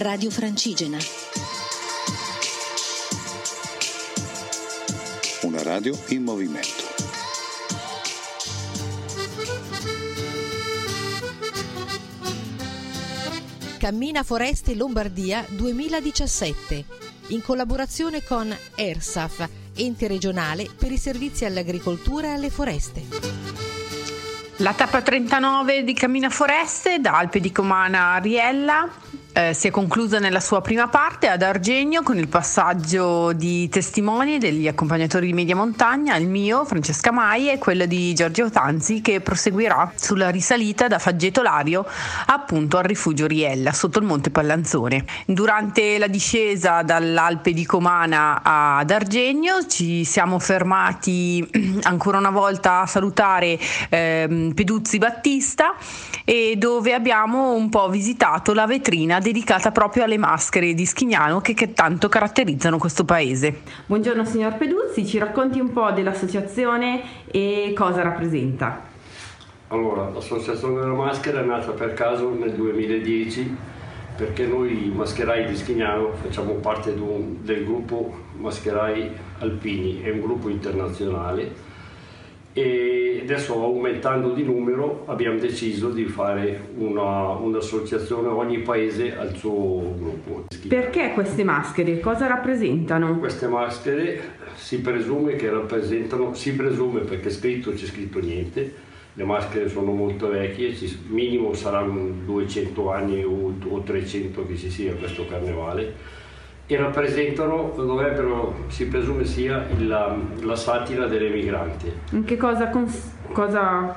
Radio Francigena. Una radio in movimento. Cammina Foreste Lombardia 2017, in collaborazione con ERSAF, ente regionale per i servizi all'agricoltura e alle foreste. La tappa 39 di Cammina Foreste da Alpe di Comana a Riella si è conclusa nella sua prima parte ad Argegno con il passaggio di testimoni degli accompagnatori di Media Montagna, il mio, Francesca Mai, e quello di Giorgio Tanzi, che proseguirà sulla risalita da Faggetolario appunto al rifugio Riella sotto il Monte Palanzone. Durante la discesa dall'Alpe di Comana ad Argegno ci siamo fermati ancora una volta a salutare Peduzzi Battista, e dove abbiamo un po' visitato la vetrina dedicata proprio alle maschere di Schignano che tanto caratterizzano questo paese. Buongiorno signor Peduzzi, ci racconti un po' dell'associazione e cosa rappresenta? Allora, l'associazione della maschera è nata per caso nel 2010 perché noi mascherai di Schignano facciamo parte del gruppo mascherai alpini, è un gruppo internazionale. E adesso aumentando di numero abbiamo deciso di fare un'associazione, ogni paese al suo gruppo. Perché queste maschere? Cosa rappresentano? Queste maschere si presume perché scritto non c'è scritto niente, le maschere sono molto vecchie, minimo saranno 200 anni o 300 che ci sia questo carnevale, e rappresentano, dovrebbero, si presume sia la satira delle migranti. In che cosa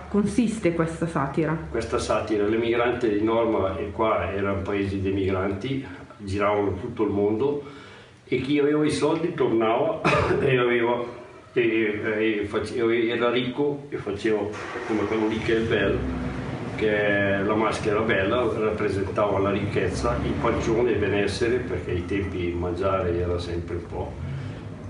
consiste questa satira? Questa satira, le migranti di norma, e qua erano paesi dei migranti, giravano tutto il mondo e chi aveva i soldi tornava era ricco e faceva come quello lì che è bello, che la maschera bella rappresentava la ricchezza, il pancione e il benessere, perché ai tempi mangiare era sempre un po',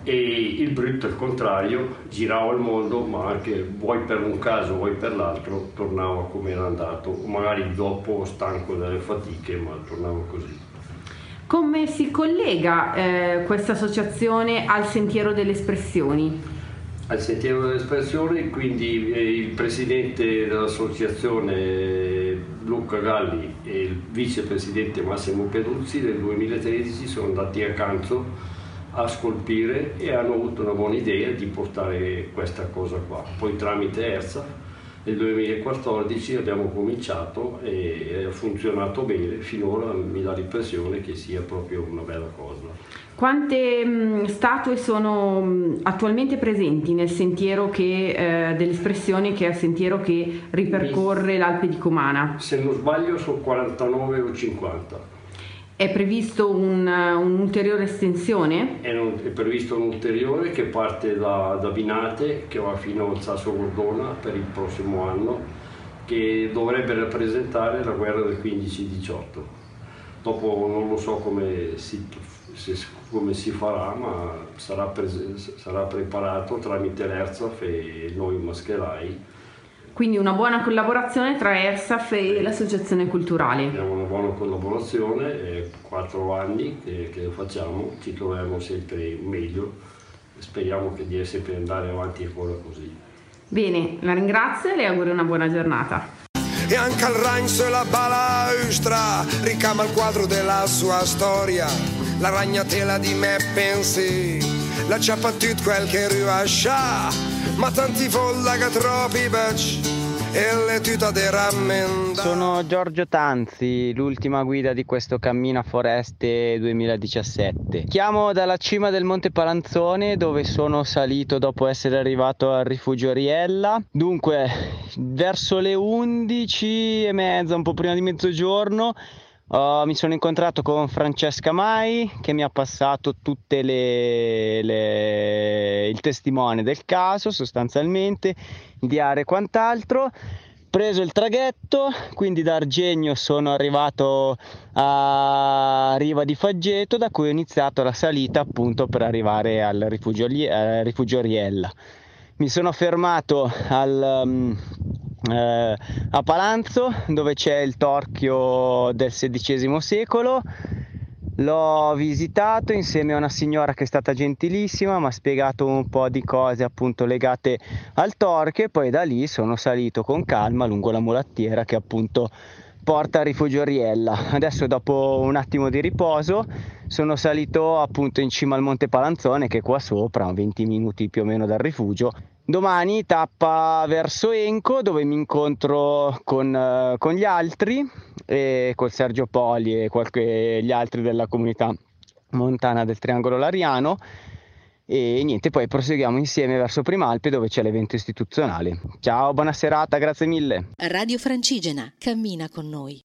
e il brutto al contrario, girava il mondo, ma anche vuoi per un caso vuoi per l'altro tornava come era andato, magari dopo stanco dalle fatiche, ma tornava così. Come si collega questa associazione al Sentiero delle Espressioni? Al Sentiero dell'Espressione, quindi il presidente dell'associazione Luca Galli e il vicepresidente Massimo Peduzzi nel 2013 sono andati a Canzo a scolpire e hanno avuto una buona idea di portare questa cosa qua. Poi tramite ERSA nel 2014 abbiamo cominciato e ha funzionato bene, finora mi dà l'impressione che sia proprio una bella cosa. Quante statue sono attualmente presenti nel sentiero dell'espressione, che è il sentiero che ripercorre l'Alpe di Comana? Se non sbaglio sono 49 o 50. È previsto un'ulteriore estensione? È previsto un'ulteriore che parte da Binate, che va fino al Sasso Gordona per il prossimo anno, che dovrebbe rappresentare la guerra del 15-18. Dopo non lo so come si farà, ma sarà preparato tramite l'ERSAF e noi mascherai. Quindi una buona collaborazione tra ERSAF e l'associazione culturale. Abbiamo una buona collaborazione, è 4 anni che facciamo, ci troviamo sempre meglio, speriamo di sempre andare avanti ancora così. Bene, la ringrazio e le auguro una buona giornata. E anche il rancio e la balaustra ricama il quadro della sua storia. La ragnatela di me pensi, la ciappa tut quel che rilascia, ma tanti folla che troppi baci e le tuta de rammenda. Sono Giorgio Tanzi, l'ultima guida di questo Cammina Foreste 2017. Chiamo dalla cima del Monte Palanzone, dove sono salito dopo essere arrivato al rifugio Ariella. Dunque, verso le 11:30, un po' prima di mezzogiorno, mi sono incontrato con Francesca Mai, che mi ha passato tutte il testimone del caso, sostanzialmente il diario e quant'altro. Preso il traghetto, quindi da Argenio sono arrivato a Riva di Faggeto, da cui ho iniziato la salita appunto per arrivare al rifugio Riella. Mi sono fermato a Palanzo, dove c'è il torchio del XVI secolo, L'ho visitato insieme a una signora che è stata gentilissima, mi ha spiegato un po' di cose appunto legate al torchio e poi da lì sono salito con calma lungo la mulattiera che appunto porta al rifugio Riella. Adesso dopo un attimo di riposo sono salito appunto in cima al Monte Palanzone che è qua sopra, 20 minuti più o meno dal rifugio. Domani tappa verso Enco dove mi incontro con gli altri e col Sergio Poli e gli altri della comunità montana del Triangolo Lariano e niente, poi proseguiamo insieme verso Primalpe dove c'è l'evento istituzionale. Ciao, buona serata, grazie mille. Radio Francigena, cammina con noi.